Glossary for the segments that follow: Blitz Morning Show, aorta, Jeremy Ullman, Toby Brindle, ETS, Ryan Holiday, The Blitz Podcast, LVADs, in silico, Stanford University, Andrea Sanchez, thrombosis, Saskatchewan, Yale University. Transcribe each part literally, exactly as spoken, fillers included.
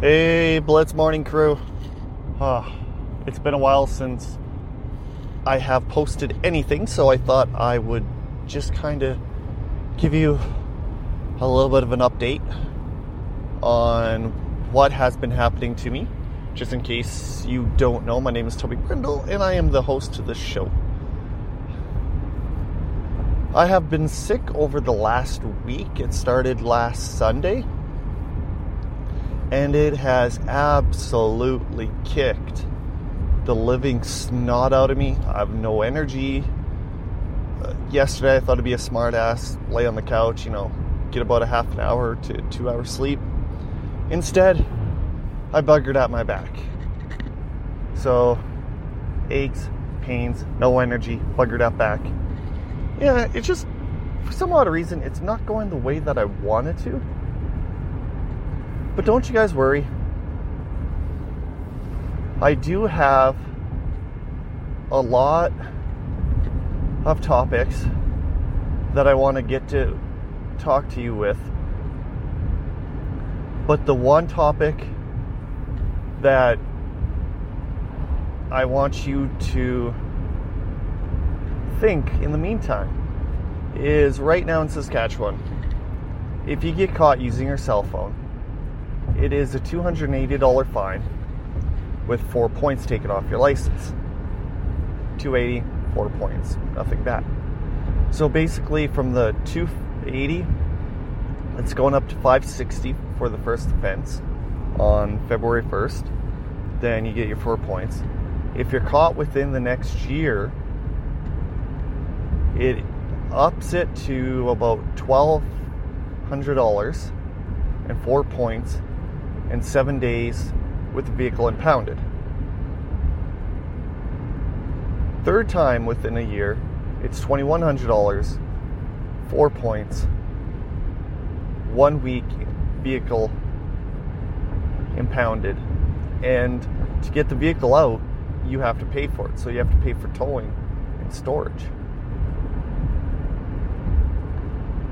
Hey, Blitz Morning Crew. Oh, it's been a while since I have posted anything, so I thought I would just kind of give you a little bit of an update on what has been happening to me. Just in case you don't know, my name is Toby Brindle, and I am the host of this show. I have been sick over the last week. It started last Sunday. And it has absolutely kicked the living snot out of me. I have no energy. Uh, yesterday I thought I'd be a smart ass, lay on the couch, you know, get about a half an hour to two hours sleep. Instead, I buggered out my back. So, aches, pains, no energy, buggered out back. Yeah, it's just, for some odd reason, it's not going the way that I want it to. But don't you guys worry. I do have a lot of topics that I want to get to talk to you with. But the one topic that I want you to think in the meantime is right now in Saskatchewan, if you get caught using your cell phone, it is a two hundred eighty dollars fine with four points taken off your license. two hundred eighty, four points, nothing bad. So basically from the two hundred eighty, it's going up to five hundred sixty for the first offense on February first. Then you get your four points. If you're caught within the next year, it ups it to about twelve hundred dollars and four points and seven days with the vehicle impounded. Third time within a year, it's twenty-one hundred dollars, four points, one week vehicle impounded. And to get the vehicle out, you have to pay for it. So you have to pay for towing and storage.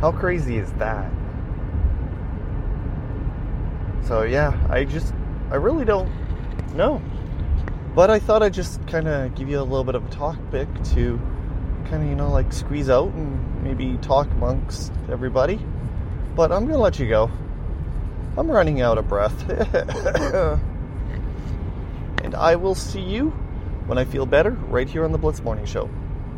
How crazy is that? So yeah, I just, I really don't know. But I thought I'd just kind of give you a little bit of a topic to kind of, you know, like squeeze out and maybe talk amongst everybody. But I'm going to let you go. I'm running out of breath. And I will see you when I feel better right here on The Blitz Morning Show.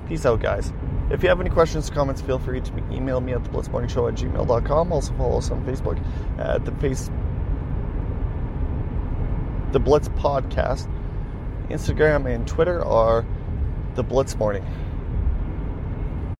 Peace out, guys. If you have any questions, comments, feel free to email me at the blitz morning show at gmail dot com. Also follow us on Facebook at the Facebook. The Blitz Podcast. Instagram and Twitter are The Blitz Morning.